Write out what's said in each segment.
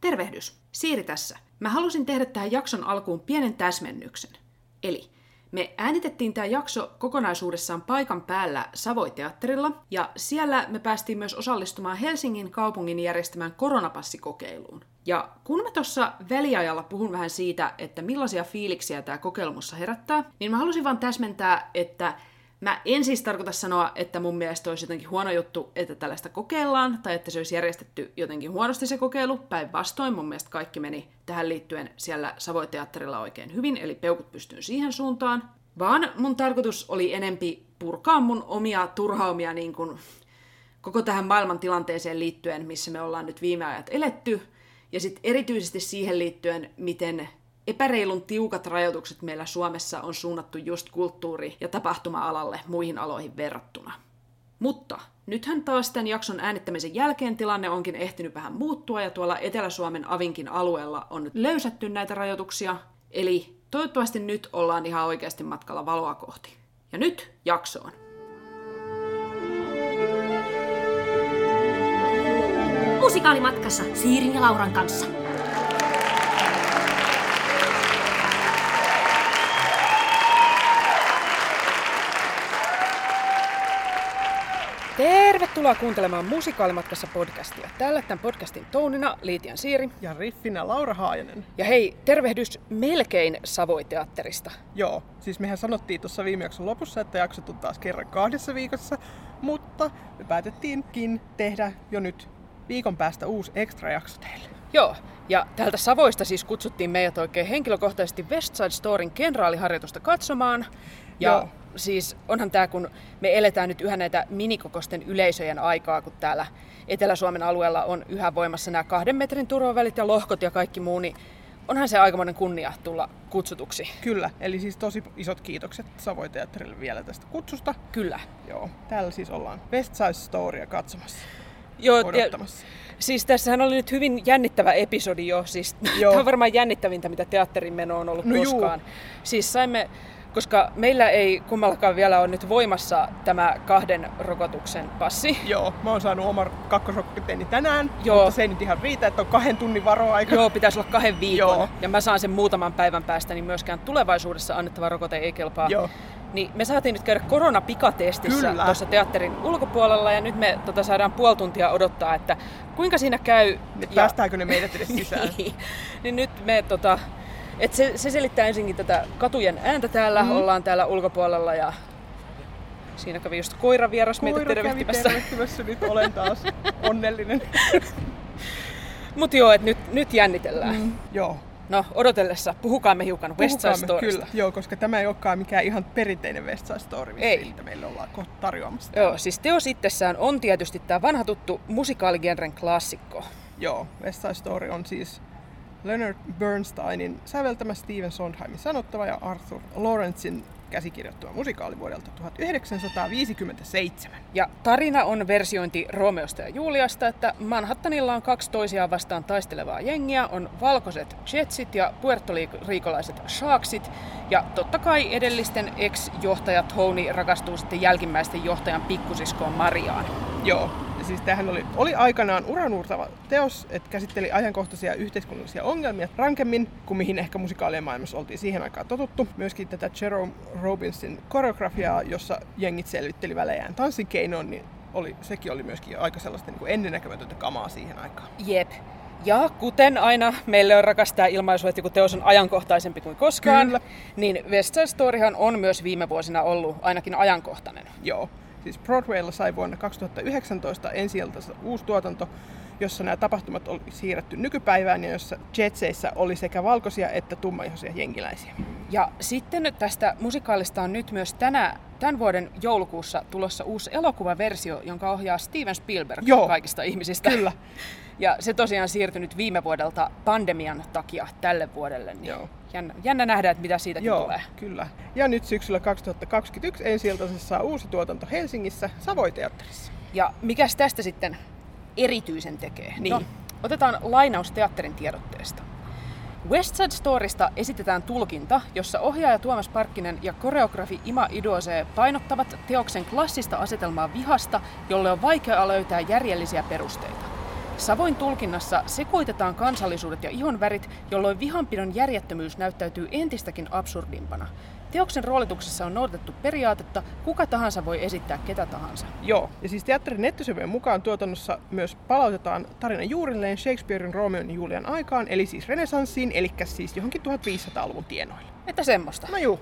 Tervehdys, Siiri tässä. Mä halusin tehdä tähän jakson alkuun pienen täsmennyksen. Eli me äänitettiin tämä jakso kokonaisuudessaan paikan päällä Savoy-teatterilla, ja siellä me päästiin myös osallistumaan Helsingin kaupungin järjestämään koronapassikokeiluun. Ja kun mä tuossa väliajalla puhun vähän siitä, että millaisia fiiliksiä tämä kokeilu mussa herättää, niin mä halusin vaan täsmentää, että mä en siis tarkoita sanoa, että mun mielestä olisi jotenkin huono juttu, että tällaista kokeillaan, tai että se olisi järjestetty jotenkin huonosti se kokeilu. Päinvastoin mun mielestä kaikki meni tähän liittyen siellä Savoy-teatterilla oikein hyvin, eli peukut pystyyn siihen suuntaan. Vaan mun tarkoitus oli enempi purkaa mun omia turhaumia niin kuin koko tähän maailman tilanteeseen liittyen, missä me ollaan nyt viime ajat eletty, ja sitten erityisesti siihen liittyen, miten epäreilun tiukat rajoitukset meillä Suomessa on suunnattu just kulttuuri- ja tapahtuma-alalle muihin aloihin verrattuna. Mutta nythän taas tämän jakson äänittämisen jälkeen tilanne onkin ehtinyt vähän muuttua, ja tuolla Etelä-Suomen Avinkin alueella on nyt löysätty näitä rajoituksia, eli toivottavasti nyt ollaan ihan oikeasti matkalla valoa kohti. Ja nyt jaksoon! Musikaalimatkassa Siirin ja Lauran kanssa. Tervetuloa kuuntelemaan Musikaalimatkassa podcastia. Täällä tämän podcastin tounina Liitian Siiri. Ja riffinä Laura Haajanen. Ja hei, tervehdys melkein Savoy-teatterista. Joo, siis mehän sanottiin tuossa viime jakson lopussa, että jaksot on taas kerran 2 viikossa, mutta me päätettiinkin tehdä jo nyt viikon päästä uusi extra-jakso teille. Joo, ja täältä Savoista siis kutsuttiin meidät oikein henkilökohtaisesti West Side Storyn kenraaliharjoitusta katsomaan. Ja joo. Siis onhan tämä, kun me eletään nyt yhä näitä minikokosten yleisöjen aikaa, kun täällä Etelä-Suomen alueella on yhä voimassa nämä 2 metrin turvavälit ja lohkot ja kaikki muu, niin onhan se aikamoinen kunnia tulla kutsutuksi. Kyllä, eli siis tosi isot kiitokset Savoy-teatterille vielä tästä kutsusta. Kyllä. Joo, täällä siis ollaan West Side Storya katsomassa. Joo, odottamassa. Siis tässähän oli nyt hyvin jännittävä episodi jo. Siis tämä on varmaan jännittävintä, mitä teatterin meno on ollut koskaan. Juu. Siis saimme, koska meillä ei kummallakaan vielä ole nyt voimassa tämä 2 rokotuksen passi. Joo, mä oon saanut oman 2 rokotteeni tänään, joo, mutta se ei nyt ihan riitä, että on 2 tunnin varoaika. Joo, pitäisi olla 2 viikon. Joo. Ja mä saan sen muutaman päivän päästä, niin myöskään tulevaisuudessa annettava rokote ei kelpaa. Joo. Niin me saatiin nyt käydä koronapikatestissä tuossa teatterin ulkopuolella, ja nyt me saadaan 0,5 tuntia odottaa, että kuinka siinä käy. Päästääkö ne meidät edes sisään? Niin nyt me et se selittää ensinkin tätä katujen ääntä täällä. Ollaan täällä ulkopuolella ja siinä kävi just koiravieras meitä tervehtimässä. Koira kävi tervehtimässä, nyt olen taas onnellinen. Mut joo, et nyt jännitellään. Joo. No, odotellessa puhukaamme hiukan West Side Storysta. Kyllä, joo, koska tämä ei olekaan mikään ihan perinteinen West Side Story, mitä meillä ollaan kohta tarjoamassa. Joo, siis teos itsessään on tietysti tämä vanha tuttu musikaaligenren klassikko. Joo, West Side Story on siis Leonard Bernsteinin säveltämä, Steven Sondheimin sanottava ja Arthur Laurensin käsikirjoittama musikaali vuodelta 1957. Ja tarina on versiointi Romeosta ja Juliasta, että Manhattanilla on 2 toisiaan vastaan taistelevaa jengiä, on valkoiset jetsit ja puertoriikolaiset sharksit, ja totta kai edellisten ex-johtaja Tony rakastuu sitten jälkimmäisten johtajan pikkusiskoon Mariaan. Joo. Siis tämähän oli aikanaan uranuurtava teos, että käsitteli ajankohtaisia yhteiskunnallisia ongelmia rankemmin kuin mihin ehkä musikaalien maailmassa oltiin siihen aikaan totuttu. Myöskin tätä Jerome Robbinsin koreografiaa, jossa jengit selvitteli välejään tanssikeinoon, niin sekin oli myöskin aika sellaista niin ennennäkemätöntä kamaa siihen aikaan. Jep. Ja kuten aina meille on rakastaa ilmaisu, että kun teos on ajankohtaisempi kuin koskaan, kyllä, niin West Side Storyhan on myös viime vuosina ollut ainakin ajankohtainen. Joo. Siis Broadwaylla sai vuonna 2019 ensi-iltansa uusi tuotanto, jossa nämä tapahtumat oli siirretty nykypäivään ja jossa jetseissä oli sekä valkoisia että tummaihoisia jengiläisiä. Ja sitten tästä musikaalista on nyt myös tämän vuoden joulukuussa tulossa uusi elokuvaversio, jonka ohjaa Steven Spielberg, joo, kaikista ihmisistä. Kyllä. Ja se tosiaan siirtyi nyt viime vuodelta pandemian takia tälle vuodelle. Niin jännä nähdä, että mitä siitäkin tulee. Kyllä. Ja nyt syksyllä 2021 ensi-iltaisessa saa uusi tuotanto Helsingissä Savoy-teatterissa. Ja mikäs tästä sitten erityisen tekee? Niin. No, otetaan lainaus teatterin tiedotteesta. West Side Storysta esitetään tulkinta, jossa ohjaaja Tuomas Parkkinen ja koreografi Ima Iduose painottavat teoksen klassista asetelmaa vihasta, jolle on vaikeaa löytää järjellisiä perusteita. Savoin tulkinnassa sekoitetaan kansallisuudet ja ihonvärit, jolloin vihanpidon järjettömyys näyttäytyy entistäkin absurdimpana. Teoksen roolituksessa on noudatettu periaatetta, kuka tahansa voi esittää ketä tahansa. Joo, ja siis teatterin nettisivujen mukaan tuotannossa myös palautetaan tarina juurilleen Shakespearen Romeon ja Julian aikaan, eli siis renesanssiin, eli siis johonkin 1500-luvun tienoille. Että semmoista. No juu.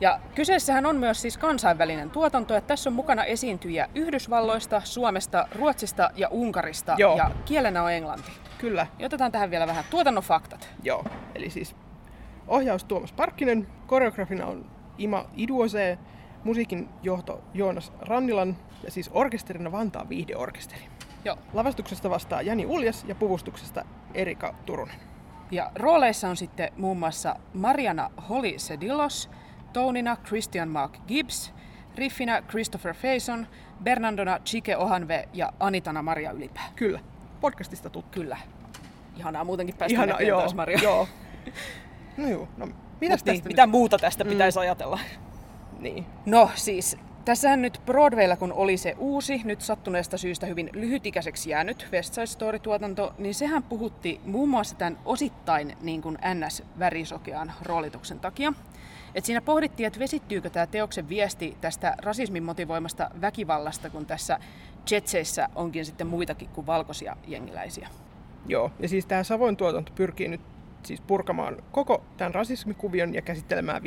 Ja kyseessähän on myös siis kansainvälinen tuotanto, että tässä on mukana esiintyjiä Yhdysvalloista, Suomesta, Ruotsista ja Unkarista. Joo. Ja kielenä on englanti. Kyllä. Ja otetaan tähän vielä vähän tuotannon faktat. Joo, eli siis ohjaus Tuomas Parkkinen, koreografina on Ima Iduose, musiikin johto Jonas Rannilan ja siis orkesterina Vantaan viihdeorkesteri. Joo. Lavastuksesta vastaa Jani Uljas ja puvustuksesta Erika Turunen. Ja rooleissa on sitten muun muassa Marjana Holi Sedilos, Tounina Christian Mark Gibbs, riffinä Christopher Faison, Bernardona Chike Ohanwe ja Anitana Maria Ylipää. Kyllä, podcastista tuttu. Kyllä. Ihanaa muutenkin päästä näkemään taas Maria. Joo. No juu, no mitä muuta tästä pitäisi ajatella? Niin. No siis, tässähän nyt Broadwaylla kun oli se uusi, nyt sattuneesta syystä hyvin lyhytikäiseksi jäänyt West Side Story-tuotanto, niin sehän puhutti muun muassa tämän osittain niin kuin NS-värisokean roolituksen takia. Et siinä pohdittiin, että vesittyykö tämä teoksen viesti tästä rasismin motivoimasta väkivallasta, kun tässä Jetseissä onkin sitten muitakin kuin valkoisia jengiläisiä. Joo, ja siis tämä Savoin tuotanto pyrkii nyt siis purkamaan koko tämän rasismikuvion ja käsittelemään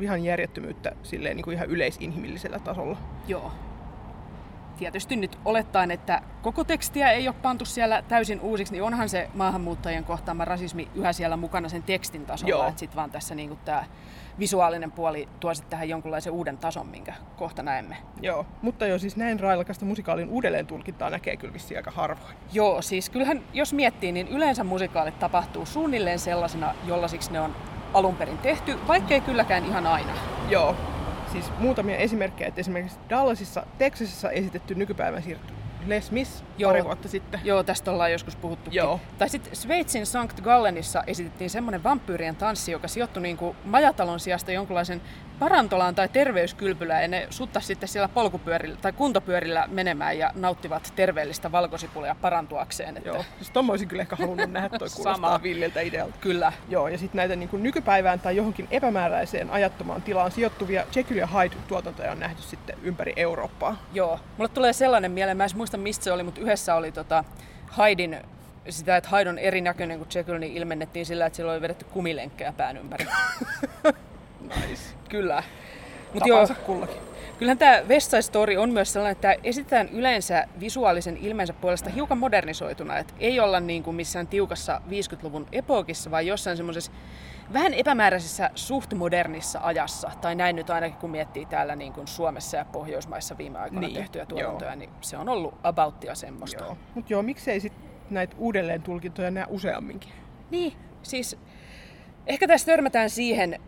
vihan järjettömyyttä silleen niin kuin ihan yleisinhimillisellä tasolla. Joo. Tietysti nyt olettaen, että koko tekstiä ei ole pantu siellä täysin uusiksi, niin onhan se maahanmuuttajien kohtaama rasismi yhä siellä mukana sen tekstin tasolla. Että sitten vaan tässä niin tämä visuaalinen puoli tuo sitten tähän jonkunlaisen uuden tason, minkä kohta näemme. Joo, mutta jo siis näin railakasta musikaalin uudelleen tulkintaa näkee kyllä vissiin aika harvoin. Joo, siis kyllähän jos miettii, niin yleensä musikaalit tapahtuu suunnilleen sellaisena, jollaisiksi ne on alun perin tehty, vaikkei kylläkään ihan aina. Joo. Siis muutamia esimerkkejä, että esimerkiksi Dallasissa, Texasissa esitetty nykypäivän siirtyi Les Mis pari vuotta sitten. Joo, tästä ollaan joskus puhuttukin. Joo. Tai sitten Sveitsin Sankt Gallenissa esitettiin semmoinen vampyyrien tanssi, joka sijoittui niinku majatalon sijasta jonkunlaisen parantolaan tai terveyskylpylään, ja ne suttasi sitten siellä polkupyörillä tai kuntopyörillä menemään ja nauttivat terveellistä valkosipulia parantuakseen. Että... Joo, siis tommoisin kyllä ehkä halunnut nähdä, toi kuulostaa villiltä idealta. Kyllä. Joo, ja sitten näitä niinku nykypäivään tai johonkin epämääräiseen ajattomaan tilaan sijoittuvia Jekyll ja Hyde-tuotantoja on nähty sitten ympäri Eurooppaa. Joo, mulle tulee sellainen mieleen, mä en muista mistä se oli, mutta yhdessä oli Haidin, sitä, että Haid on erinäköinen kuin Jekyll, niin ilmennettiin sillä, että sillä oli vedetty kumilenkkejä pään ympäri. Nice. Kyllä. Mut tapansa joo, kullakin. Kyllähän tämä West Side Story on myös sellainen, että esitetään yleensä visuaalisen ilmeensä puolesta hiukan modernisoituna. Et ei olla niin kuin missään tiukassa 50-luvun epookissa, vaan jossain semmoisessa vähän epämääräisessä suht modernissa ajassa. Tai näin nyt ainakin kun miettii täällä niin kuin Suomessa ja Pohjoismaissa viime aikoina tehtyjä tuotantoja, niin se on ollut abouttia semmoista. Joo. Mut joo, miksei sit näitä uudelleen tulkintoja näe useamminkin? Niin, siis ehkä tässä törmätään siihen,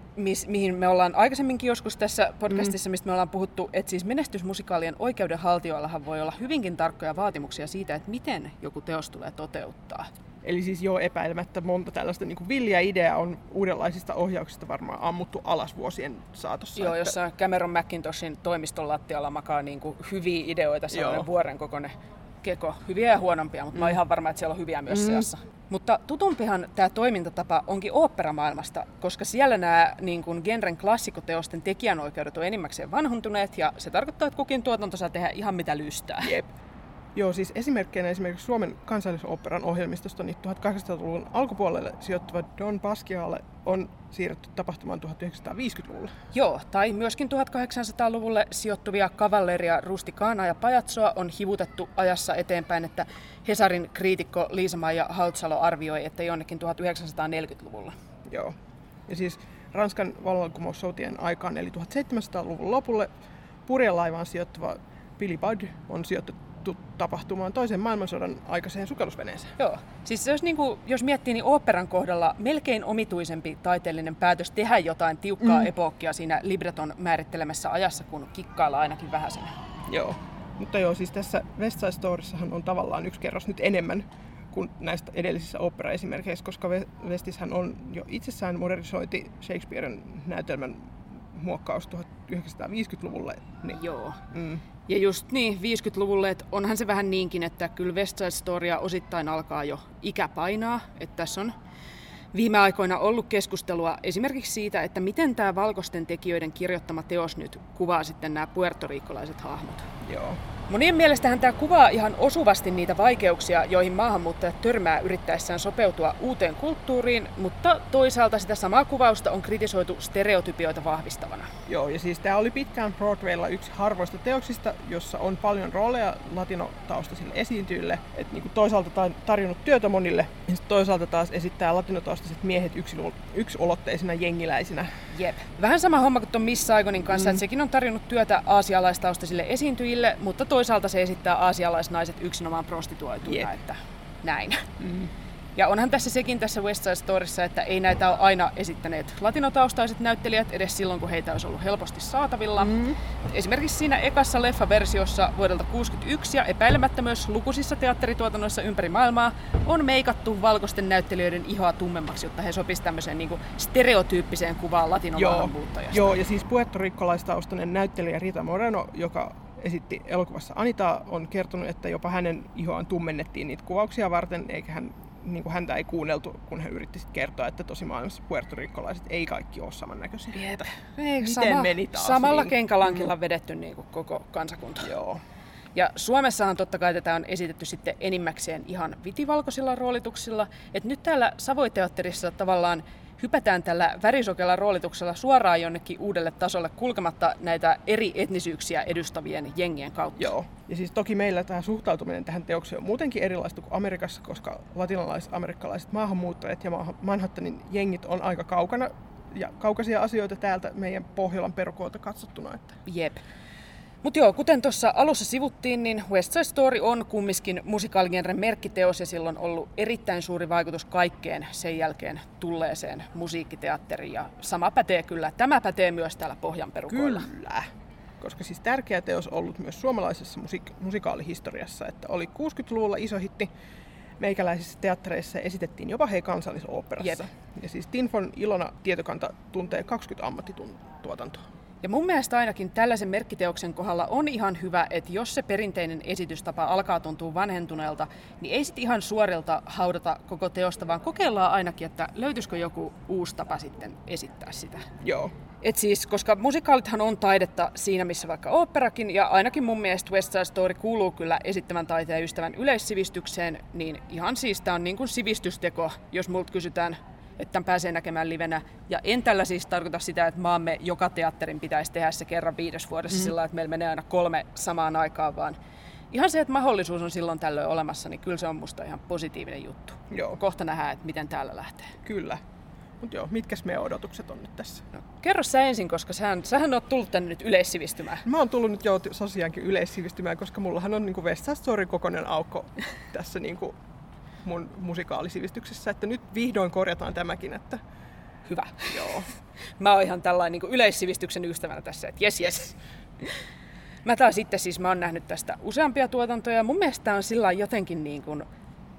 mihin me ollaan aikaisemminkin joskus tässä podcastissa, mistä me ollaan puhuttu, että siis menestysmusikaalien oikeudenhaltijoillahan voi olla hyvinkin tarkkoja vaatimuksia siitä, että miten joku teos tulee toteuttaa. Eli siis joo, epäilemättä monta tällaista niin kuin villiä ideaa on uudenlaisista ohjauksista varmaan ammuttu alas vuosien saatossa. Joo, että... jossa Cameron Mackintoshin toimiston lattialla makaa niin kuin hyviä ideoita, sellainen vuoren kokoinen keko. Hyviä ja huonompia, mutta mä oon ihan varma, että siellä on hyviä myös seassa. Mutta tutumpihan tämä toimintatapa onkin oopperamaailmasta, koska siellä nämä niin kuin genren klassikoteosten tekijänoikeudet on enimmäkseen vanhuntuneet, ja se tarkoittaa, että kukin tuotanto saa tehdä ihan mitä lystää. Jep. Joo, siis esimerkkeinä esimerkiksi Suomen kansallisoopperan ohjelmistosta niin 1800-luvun alkupuolelle sijoittuva Don Pasquale on siirretty tapahtumaan 1950-luvulle. Joo, tai myöskin 1800-luvulle sijoittuvia Cavalleria Rusticana ja Pajazzoa on hivutettu ajassa eteenpäin, että Hesarin kriitikko Liisa Maija Hautsalo arvioi, että jonnekin 1940-luvulla. Joo, ja siis Ranskan vallankumoussotien aikaan, eli 1700-luvun lopulle, purjelaivaan sijoittuva Billy Budd on sijoittunut tapahtumaan toisen maailmansodan aikaiseen sukellusveneeseen. Joo. Siis jos miettii, niin oopperan kohdalla melkein omituisempi taiteellinen päätös tehdä jotain tiukkaa epookkia siinä libreton määrittelemässä ajassa, kun kikkailla ainakin vähäisenä. Joo. Mutta joo, siis tässä West Side Story'ssahan on tavallaan yksi kerros nyt enemmän kuin näistä edellisissä oopperaesimerkkeissä, koska Westissähän on jo itsessään modernisointi Shakespearen näytelmän muokkaus 1950-luvulle. Niin. Joo. Mm. Ja just niin, 50-luvulle, että onhan se vähän niinkin, että kyllä West Side Storya osittain alkaa jo ikäpainaa. Että tässä on viime aikoina ollut keskustelua esimerkiksi siitä, että miten tämä valkoisten tekijöiden kirjoittama teos nyt kuvaa sitten nämä puertoriikkolaiset hahmot. Joo. Monien mielestähän tämä kuvaa ihan osuvasti niitä vaikeuksia, joihin maahanmuuttajat törmää yrittäessään sopeutua uuteen kulttuuriin, mutta toisaalta sitä samaa kuvausta on kritisoitu stereotypioita vahvistavana. Joo, ja siis tämä oli pitkään Broadwaylla yksi harvoista teoksista, jossa on paljon rooleja latinotaustaisille esiintyjille, että niinku toisaalta tarjonnut työtä monille, ja toisaalta taas esittää latinotaustaiset miehet yksulotteisina jengiläisinä. Jep. Vähän sama homma kuin tuon Miss Saigonin kanssa, että sekin on tarjonnut työtä aasialaistaustaisille esiintyjille, mutta toisaalta se esittää aasialaisnaiset yksinomaan prostituoituina, että näin. Mm. Ja onhan tässä sekin tässä West Side Storyssa, että ei näitä ole aina esittäneet latinotaustaiset näyttelijät edes silloin, kun heitä olisi ollut helposti saatavilla. Mm. Esimerkiksi siinä ekassa leffaversiossa vuodelta 1961 ja epäilemättä myös lukuisissa teatterituotannoissa ympäri maailmaa on meikattu valkoisten näyttelijöiden ihoa tummemmaksi, jotta he sopisivat tämmöiseen niin kuin stereotyyppiseen kuvaan latinomaahanmuuttajasta. Joo, ja siis puertorikkolaistaustainen näyttelijä Rita Moreno, joka esitti elokuvassa Anita, on kertonut, että jopa hänen ihoaan tummennettiin niitä kuvauksia varten, eikä hän, niin kuin häntä ei kuunneltu, kun hän yritti kertoa, että tosi maailmassa puertoriikkolaiset ei kaikki ole samannäköisiä. Samalla niin kenkalankilla vedetty niin kuin koko kansakunta. Joo. Ja Suomessahan totta kai tätä on esitetty sitten enimmäkseen ihan vitivalkoisilla roolituksilla. Et nyt täällä Savoy-teatterissa tavallaan hypätään tällä värisokella roolituksella suoraan jonnekin uudelle tasolle kulkematta näitä eri etnisyyksiä edustavien jengien kautta. Joo. Ja siis toki meillä tämä suhtautuminen tähän teokseen on muutenkin erilaista kuin Amerikassa, koska latinalaisamerikkalaiset maahanmuuttajat ja Manhattanin jengit on aika kaukana ja kaukaisia asioita täältä meidän Pohjolan perukoilta katsottuna. Että. Jep. Mutta joo, kuten tuossa alussa sivuttiin, niin West Side Story on kumminkin musikaaligenren merkkiteos ja sillä on ollut erittäin suuri vaikutus kaikkeen sen jälkeen tulleeseen musiikkiteatteriin. Ja sama pätee kyllä, tämä pätee myös täällä Pohjanperukoilla. Kyllä, koska siis tärkeä teos on ollut myös suomalaisessa musikaalihistoriassa, että oli 60-luvulla iso hitti. Meikäläisissä teattereissa esitettiin jopa hei kansallisoopperassa. Ja siis Tinfon Ilona tietokanta tuntee 20 ammattituotantoa. Ja mun mielestä ainakin tällaisen merkkiteoksen kohdalla on ihan hyvä, että jos se perinteinen esitystapa alkaa tuntua vanhentuneelta, niin ei sit ihan suorilta haudata koko teosta, vaan kokeillaan ainakin, että löytyisikö joku uusi tapa sitten esittää sitä. Joo. Et siis, koska musikaalithan on taidetta siinä, missä vaikka oopperakin, ja ainakin mun mielestä West Side Story kuuluu kyllä esittävän taiteen ystävän yleissivistykseen, niin ihan siis tää on niin kuin sivistysteko, jos multa kysytään, että tämän pääsee näkemään livenä. Ja en tällä siis tarkoita sitä, että maamme joka teatterin pitäisi tehdä se kerran 5 vuodessa sillä lailla, että meillä menee aina 3 samaan aikaan, vaan ihan se, että mahdollisuus on silloin tällöin olemassa, niin kyllä se on musta ihan positiivinen juttu. Joo. Kohta nähdään, että miten täällä lähtee. Kyllä. Mutta joo, mitkäs meidän odotukset on nyt tässä? No, kerro sä ensin, koska sähän oot tullut tänne nyt yleissivistymään. Mä oon tullut nyt jo sosiaankin yleissivistymään, koska mullahan on niinku West Side Storyn kokoinen aukko tässä niinku mun musikaalisivistyksessä, että nyt vihdoin korjataan tämäkin, että hyvä. Joo. Mä oon ihan tällainen niin yleissivistyksen ystävänä tässä, että jes. Mä taas sitten siis mä oon nähnyt tästä useampia tuotantoja. Mun mielestä tää on sillä jotenkin niin kuin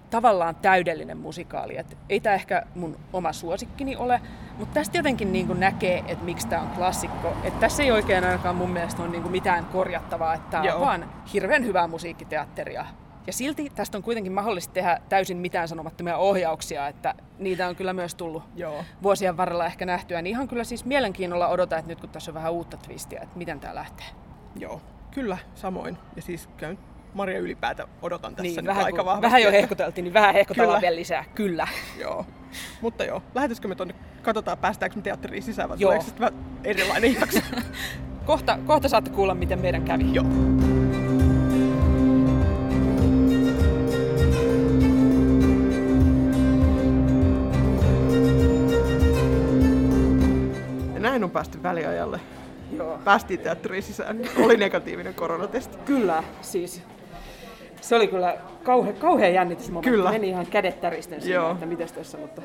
tavallaan täydellinen musikaali, että ei tää ehkä mun oma suosikkini ole, mutta tästä jotenkin niin kuin näkee, että miksi tää on klassikko. Että tässä ei oikein ainakaan mun mielestä ole niin kuin mitään korjattavaa, että tää on vaan hirveän hyvää musiikkiteatteria. Ja silti tästä on kuitenkin mahdollista tehdä täysin mitään sanomattomia ohjauksia, että niitä on kyllä myös tullut vuosien varrella ehkä nähtyä. Niin ihan kyllä siis mielenkiinnolla odotan, että nyt kun tässä on vähän uutta twistiä, että miten tämä lähtee. Joo, kyllä samoin. Ja siis Maria Ylipäätä odotan tässä niin, vähän, aika vahvasti. Vähän jo hehkuteltiin, niin vähän hehkutellaan vielä lisää. Kyllä. Joo. Mutta joo, lähetäisikö me tuonne, katsotaan päästäänkö me teatteriin sisään, vai tuleeko sitten vähän erilainen jakso? Kohta saatte kuulla, miten meidän kävi. Joo. Näin on päästy väliajalle. Joo. Päästiin teatteriin sisään. Oli negatiivinen koronatesti. Kyllä, siis. Se oli kyllä kauhea jännitysmomentti. Kyllä. Meni ihan kädet täristen siinä, että mitäs tässä, mutta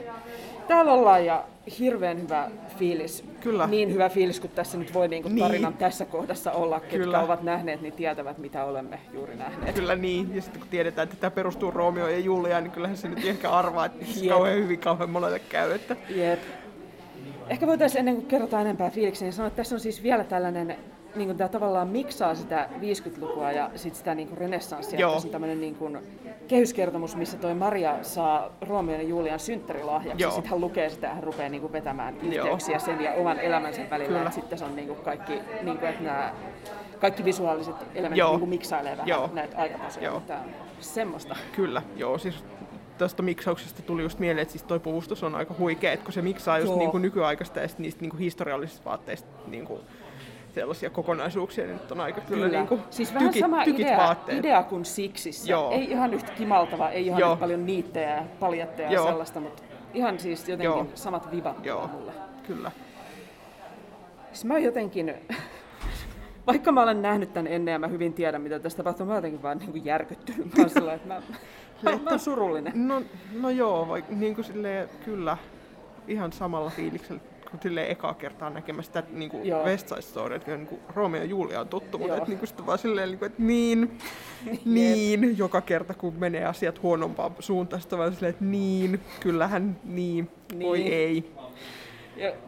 täällä ollaan ja hirveän hyvä fiilis. Kyllä. Niin hyvä fiilis, kun tässä nyt voi niinku tarinan tässä kohdassa olla. Kyllä. Ketkä ovat nähneet, niin tietävät, mitä olemme juuri nähneet. Kyllä niin. Ja sitten kun tiedetään, että tämä perustuu Roomioon ja Juliaan, niin kyllähän se nyt ehkä arvaa, että kauhean hyvin kauhean monelle käy. Että. Jep. Ehkä voitaisiin ennen kuin kerrotaan enempää fiiliksiä, niin sanoa, että tässä on siis vielä tällainen, niin kuin tämä tavallaan miksaa sitä 50-lukua ja sitten sitä niin kuin renessanssia. Joo. Tässä on tämmöinen niin kuin kehyskertomus, missä toi Maria saa Romeon ja Julian synttärilahjaksi. Joo. Sitten hän lukee sitä ja hän rupeaa niin kuin vetämään yhteyksiä sen ja oman elämänsä välillä. Sitten se on niin kuin kaikki, niin kuin, että nämä kaikki visuaaliset elementit niin kuin miksailee vähän. Joo. Näitä aikatasoja. Joo. Semmoista. Kyllä, joo. Siis tästä miksauksesta tuli just mieleen, että siis toi puvustus on aika huikea, että kun se miksaa just niin kuin nykyaikaista ja niistä niin kuin historiallisista vaatteista niin kuin sellaisia kokonaisuuksia, niin nyt on aika kyllä niin kuin siis tykit idea kuin Siksissä. Joo. Ei ihan yhtä kimaltava, ei ihan niin paljon niittejä ja paljatteja ja sellaista, mutta ihan siis jotenkin samat vibat mulle. Kyllä. Siis mä jotenkin... Vaikka mä olen nähnyt tämän ennen ja mä hyvin tiedän, mitä tästä tapahtuu, mä olen jotenkin vaan niin kuin järkyttynyt. Mä oon sillä, että mä oon surullinen. No joo, niin kuin silleen, kyllä ihan samalla fiiliksellä kuin silleen ekaa kertaa näkemässä sitä niin kuin West Side Story, että niin Romeo ja Julia on tuttu, mutta niin kuin sitten vaan silleen, että niin, joka kerta kun menee asiat huonompaan suuntaan, sitten vaan silleen, että niin, kyllähän niin. Voi ei.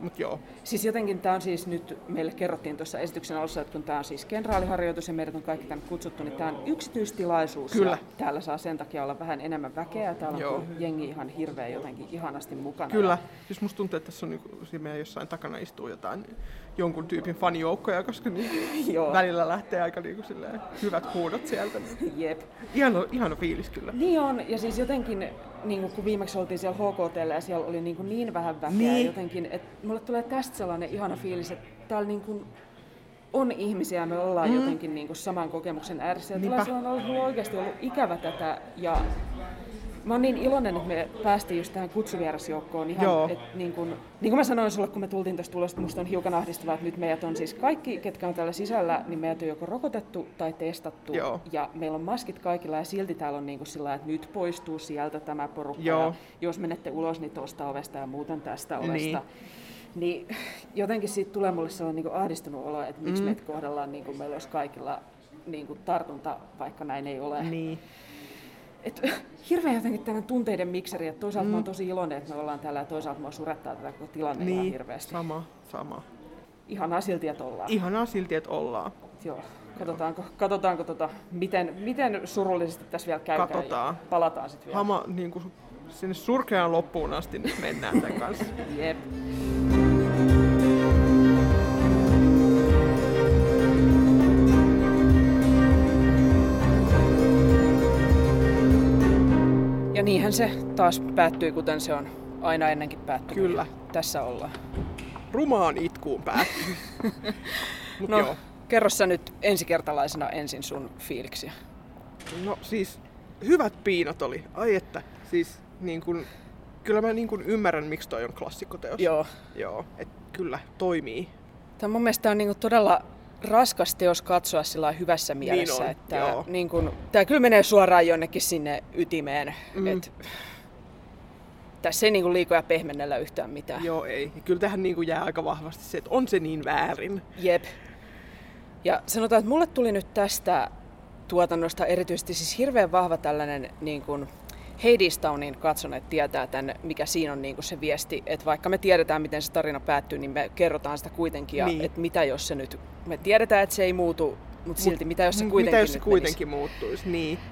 Mut joo. Siis jotenkin tämä on siis nyt, meille kerrottiin tuossa esityksen alussa, että kun tämä on siis kenraaliharjoitus ja meidät on kaikki tänne kutsuttu, niin tämä on yksityistilaisuus. Kyllä. Ja täällä saa sen takia olla vähän enemmän väkeä. Täällä on jengi ihan hirveä jotenkin ihanasti mukana. Kyllä. Siis musta tuntuu, että tässä on niinku, meidän jossain takana istuu jotain jonkun tyypin fanijoukkoja, koska välillä lähtee aika niinku silleen hyvät huudot sieltä. Jep. Ihana fiilis kyllä. Niin on. Ja siis jotenkin... Niin kun viimeksi oltiin siellä HKT:llä ja siellä oli niin vähän väkeä jotenkin, että mulle tulee tästä sellainen ihana fiilis, että täällä niin kun on ihmisiä ja me ollaan jotenkin niin kun saman kokemuksen ääressä. Tulee sellainen, että mulla on oikeasti ollut ikävä tätä ja mä oon niin iloinen, että me päästiin just tähän kutsuvierasjoukkoon. Ihan, et niin kuin mä sanoin sulle, kun me tultiin tästä tulosta, musta on hiukan ahdistavaa, että nyt meidät on siis kaikki, ketkä on täällä sisällä, niin meidät on joko rokotettu tai testattu. Joo. Ja meillä on maskit kaikilla ja silti täällä on niin kuin sillä, että nyt poistuu sieltä tämä porukka. Ja jos menette ulos, niin tuosta ovesta ja muuten tästä ovesta. Niin jotenkin siitä tulee mulle sellainen niin kuin ahdistunut olo, että miksi meitä kohdellaan niin kuin meillä olisi kaikilla niin kuin tartunta, vaikka näin ei ole. Niin. Et, hirveän jotenkin tämän tunteiden mikseri, että toisaalta mä oon tosi iloinen, että me ollaan täällä ja toisaalta mua surettaa tätä tilannetta hirveästi. Sama. Ihanaa silti, että ollaan. Joo. Katsotaanko miten surullisesti tässä vielä käykään. Katsotaan. Ja palataan sitten vielä. Niin kuin sinne surkeaan loppuun asti nyt mennään tämän kanssa. Jep. Ja niinhän se taas päättyi, kuten se on aina ennenkin päättynyt. Kyllä. Tässä ollaan. Rumaan itkuun päättyy. No, kerro sä nyt ensikertalaisena ensin sun fiiliksiä. No siis, hyvät piinat oli. Ai että, siis niin kun, kyllä mä niin kun ymmärrän, miksi toi on klassikkoteos. Joo, että kyllä toimii. Tämä mun mielestä on niin kun todella... raskas teos katsoa sillä hyvässä mielessä, niin että niin kun, tää kyllä menee suoraan jonnekin sinne ytimeen, että tässä ei niin liikoja pehmennellä yhtään mitään. Joo, ei. Ja kyllä tähän niin jää aika vahvasti se, että on se niin väärin. Jep. Ja sanotaan, että mulle tuli nyt tästä tuotannosta erityisesti siis hirveän vahva tällainen niin kun Heidi Staunin katsoneet tietää tämän, mikä siinä on niin kuin se viesti, että vaikka me tiedetään, miten se tarina päättyy, niin me kerrotaan sitä kuitenkin, ja että mitä jos se nyt, me tiedetään, että se ei muutu, mutta silti mitä jos se kuitenkin muuttuisi,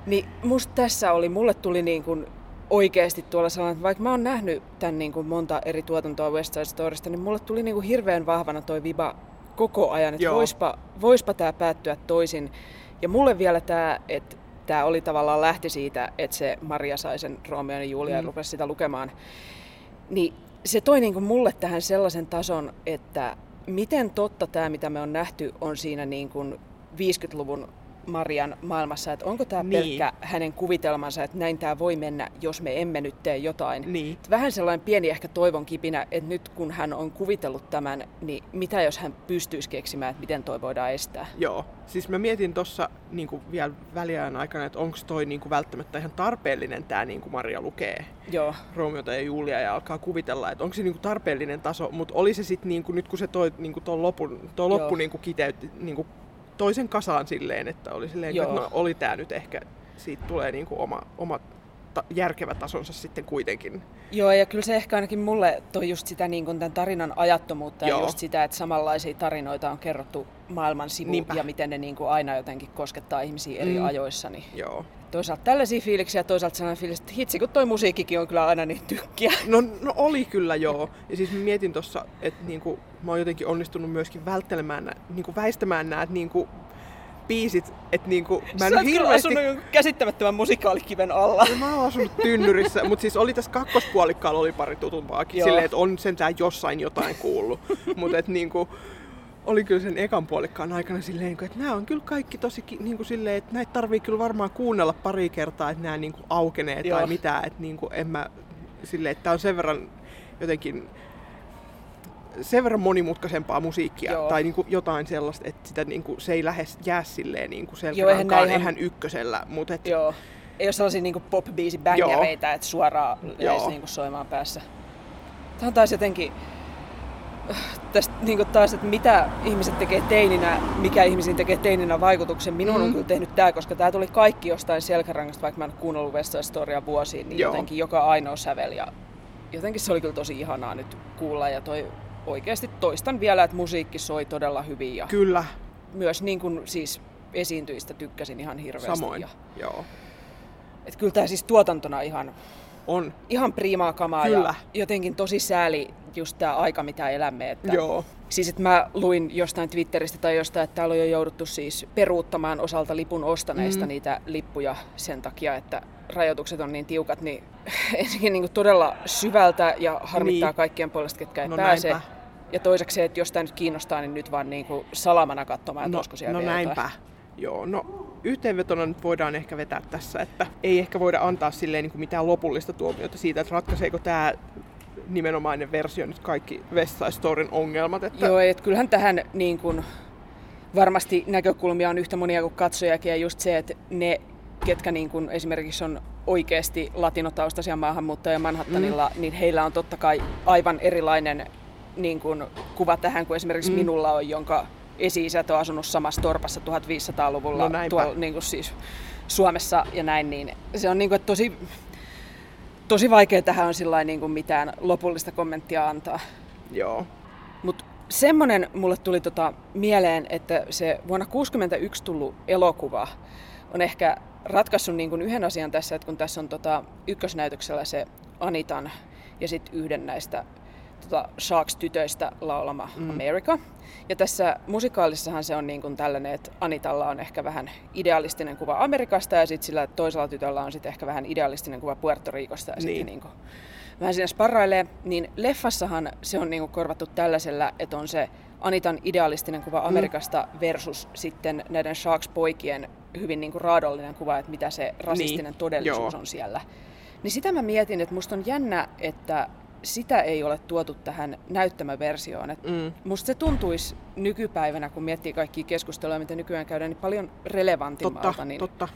niin musta tässä oli, mulle tuli niin kuin oikeasti tuolla sellainen, että vaikka mä oon nähnyt tämän niin kuin monta eri tuotantoa West Side Storysta, niin mulle tuli niin kuin hirveän vahvana toi viba koko ajan, että voispa tää päättyä toisin, ja mulle vielä tää, että tämä oli tavallaan lähti siitä, että se Maria sai sen Romeon ja Julian rupesi sitä lukemaan. Niin se toi niin kuin mulle tähän sellaisen tason, että miten totta tämä, mitä me on nähty, on siinä niin kuin 50-luvun Marian maailmassa. Että onko tämä pelkkä hänen kuvitelmansa, että näin tämä voi mennä, jos me emme nyt tee jotain. Niin. Vähän sellainen pieni ehkä toivon kipinä, että nyt kun hän on kuvitellut tämän, niin mitä jos hän pystyisi keksimään, että miten toi voidaan estää? Joo. Siis mä mietin tuossa niinku vielä väliajan aikana, että onko toi niinku välttämättä ihan tarpeellinen tämä niinku Maria lukee Romeota ja Julia ja alkaa kuvitella, että onko se niinku tarpeellinen taso, mutta oli se sitten niinku, nyt kun se toi niinku ton loppu niinku kiteytti niinku toisen kasaan silleen, että oli silleen, että no, oli tää nyt ehkä, siitä tulee niinku oma järkevä tasonsa sitten kuitenkin. Joo, ja kyllä se ehkä ainakin mulle toi just sitä niin kuin tämän tarinan ajattomuutta ja just sitä, että samanlaisia tarinoita on kerrottu maailman sivu. Niinpä. Ja miten ne niin kuin aina jotenkin koskettaa ihmisiä eri ajoissa. Niin. Joo. Toisaalta tällaisia fiiliksiä ja toisaalta sellainen fiilis, että hitsi kun toi musiikkikin on kyllä aina niin tykkiä. No oli kyllä joo. Ja siis mietin tuossa, että niinku, mä oon jotenkin onnistunut myöskin välttelemään, niinku väistämään nämä niinku biisit, että niinku mä en hirveästi... Sä oot käsittämättömän musikaalikiven alla. No, mä oon asunut tynnyrissä, mutta siis oli tässä kakkospuolikkaalla oli pari tutumpaakin. Silleen, että on sentään jossain jotain kuullut. Mutta et niinku... Oli kyllä sen ekan puolikkaan aikana silleen, että nämä on kyllä kaikki tosi niin kuin silleen, että näitä tarvii kyllä varmaan kuunnella pari kertaa, että nämä niin kuin aukenee tai mitään. Että niin kuin en mä silleen, että tää on sen verran jotenkin sen verran monimutkaisempaa musiikkia. Joo. Tai niin kuin jotain sellaista, että sitä niin kuin, se ei jää silleen niin kuin selkärankaan, eihän ykkösellä. Mutta et... Joo, ei ole sellaisia niin kuin pop-biisi-bängereitä, että suoraan niin kuin soimaan päässä. Tämä on taas jotenkin... Tästä niin taas, että mitä ihmiset tekee teininä, mikä ihmisiin tekee teininä vaikutuksen. Minun on kyllä tehnyt tämä, koska tämä tuli kaikki jostain selkärangasta, vaikka mä en kuunnellut West Side Storya vuosiin, niin jotenkin joka ainoa sävel. Ja jotenkin se oli kyllä tosi ihanaa nyt kuulla ja toi oikeasti toistan vielä, että musiikki soi todella hyvin. Ja kyllä. Myös niin kuin siis esiintyjistä tykkäsin ihan hirveästi. Samoin, ja, joo. Että kyllä tämä siis tuotantona ihan... On. Ihan priimaa kamaa. Kyllä. Ja jotenkin tosi sääli just tää aika, mitä elämme. Että joo. Siis että mä luin jostain Twitteristä tai jostain, että täällä on jo jouduttu siis peruuttamaan osalta lipun ostaneista niitä lippuja sen takia, että rajoitukset on niin tiukat. Niin ensinnäkin niin kuin todella syvältä ja harmittaa kaikkien puolesta, ketkä ei pääse. Näinpä. Ja toiseksi se, että jos tää nyt kiinnostaa, niin nyt vaan niin kuin salamana katsomaan, että olisiko siellä vielä näinpä. Jotain. Joo, no... Yhteenvetona nyt voidaan ehkä vetää tässä, että ei ehkä voida antaa silleen niin kuin mitään lopullista tuomiota siitä, että ratkaiseeko tämä nimenomainen versio nyt kaikki West Side Storyn ongelmat. Että... Joo, että kyllähän tähän niin kuin, varmasti näkökulmia on yhtä monia kuin katsojakin ja just se, että ne, ketkä niin kuin, esimerkiksi on oikeasti latinotaustaisia maahanmuuttajia Manhattanilla, niin heillä on totta kai aivan erilainen niin kuin, kuva tähän kuin esimerkiksi minulla on, jonka... Esi-isät on asunut samassa torpassa 1500-luvulla tuolla, niin kuin siis Suomessa ja näin, niin se on niin kuin, tosi, tosi vaikea tähän on sillain, niin kuin mitään lopullista kommenttia antaa. Joo. Mut semmonen mulle tuli mieleen, että se vuonna 1961 tullut elokuva on ehkä ratkaissut niin kuin yhden asian tässä, että kun tässä on ykkösnäytöksellä se Anitan ja sitten yhden näistä Sharks-tytöistä laulama America. Ja tässä musikaalissahan se on niin kuin tällainen, että Anitalla on ehkä vähän idealistinen kuva Amerikasta ja sitten sillä toisella tytöllä on sitten ehkä vähän idealistinen kuva Puerto Ricosta ja sitten niin kuin vähän siinä sparrailee. Niin leffassahan se on niin kuin korvattu tällaisella, että on se Anitan idealistinen kuva Amerikasta versus sitten näiden Sharks-poikien hyvin niin kuin raadollinen kuva, että mitä se rasistinen todellisuus on siellä. Niin sitä mä mietin, että musta on jännä, että sitä ei ole tuotu tähän näyttämäversioon. Musta se tuntuisi nykypäivänä, kun miettii kaikkia keskusteluja, mitä nykyään käydään, niin paljon relevantimmalta. Totta, niin totta.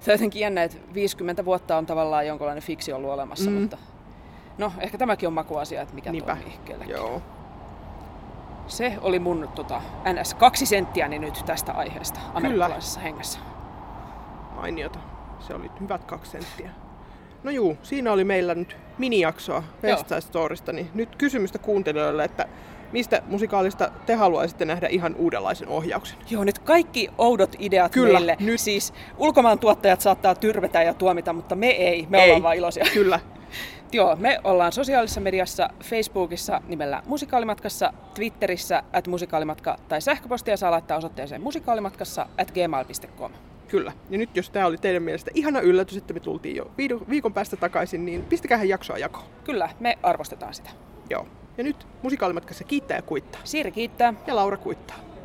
Se on jotenkin jännä, että 50 vuotta on tavallaan jonkinlainen fiksio ollut olemassa, mutta no, ehkä tämäkin on makuasia, että mikä toimii kellekin. Joo. Se oli mun NS 2 senttiäni nyt tästä aiheesta amerikkalaisessa hengessä. Mainiota. Se oli hyvät 2 senttiä. No juu, siinä oli meillä nyt minijaksoa West Side Storysta, niin nyt kysymystä kuuntelijoille, että mistä musikaalista te haluaisitte nähdä ihan uudenlaisen ohjauksen? Joo, nyt kaikki oudot ideat meille. Nyt. Siis ulkomaan tuottajat saattaa tyrvetä ja tuomita, mutta me ei. Me ollaan vaan iloisia. Kyllä. Joo, me ollaan sosiaalisessa mediassa, Facebookissa nimellä Musikaalimatkassa, Twitterissä @musikaalimatka tai sähköpostia saa laittaa osoitteeseen musikaalimatkassa@gmail.com. Kyllä. Ja nyt jos tämä oli teidän mielestä ihana yllätys, että me tultiin jo viikon päästä takaisin, niin pistäkäähän jaksoa jakoon. Kyllä, me arvostetaan sitä. Joo. Ja nyt Musikaalimatkassa kiittää ja kuittaa. Siiri kiittää. Ja Laura kuittaa.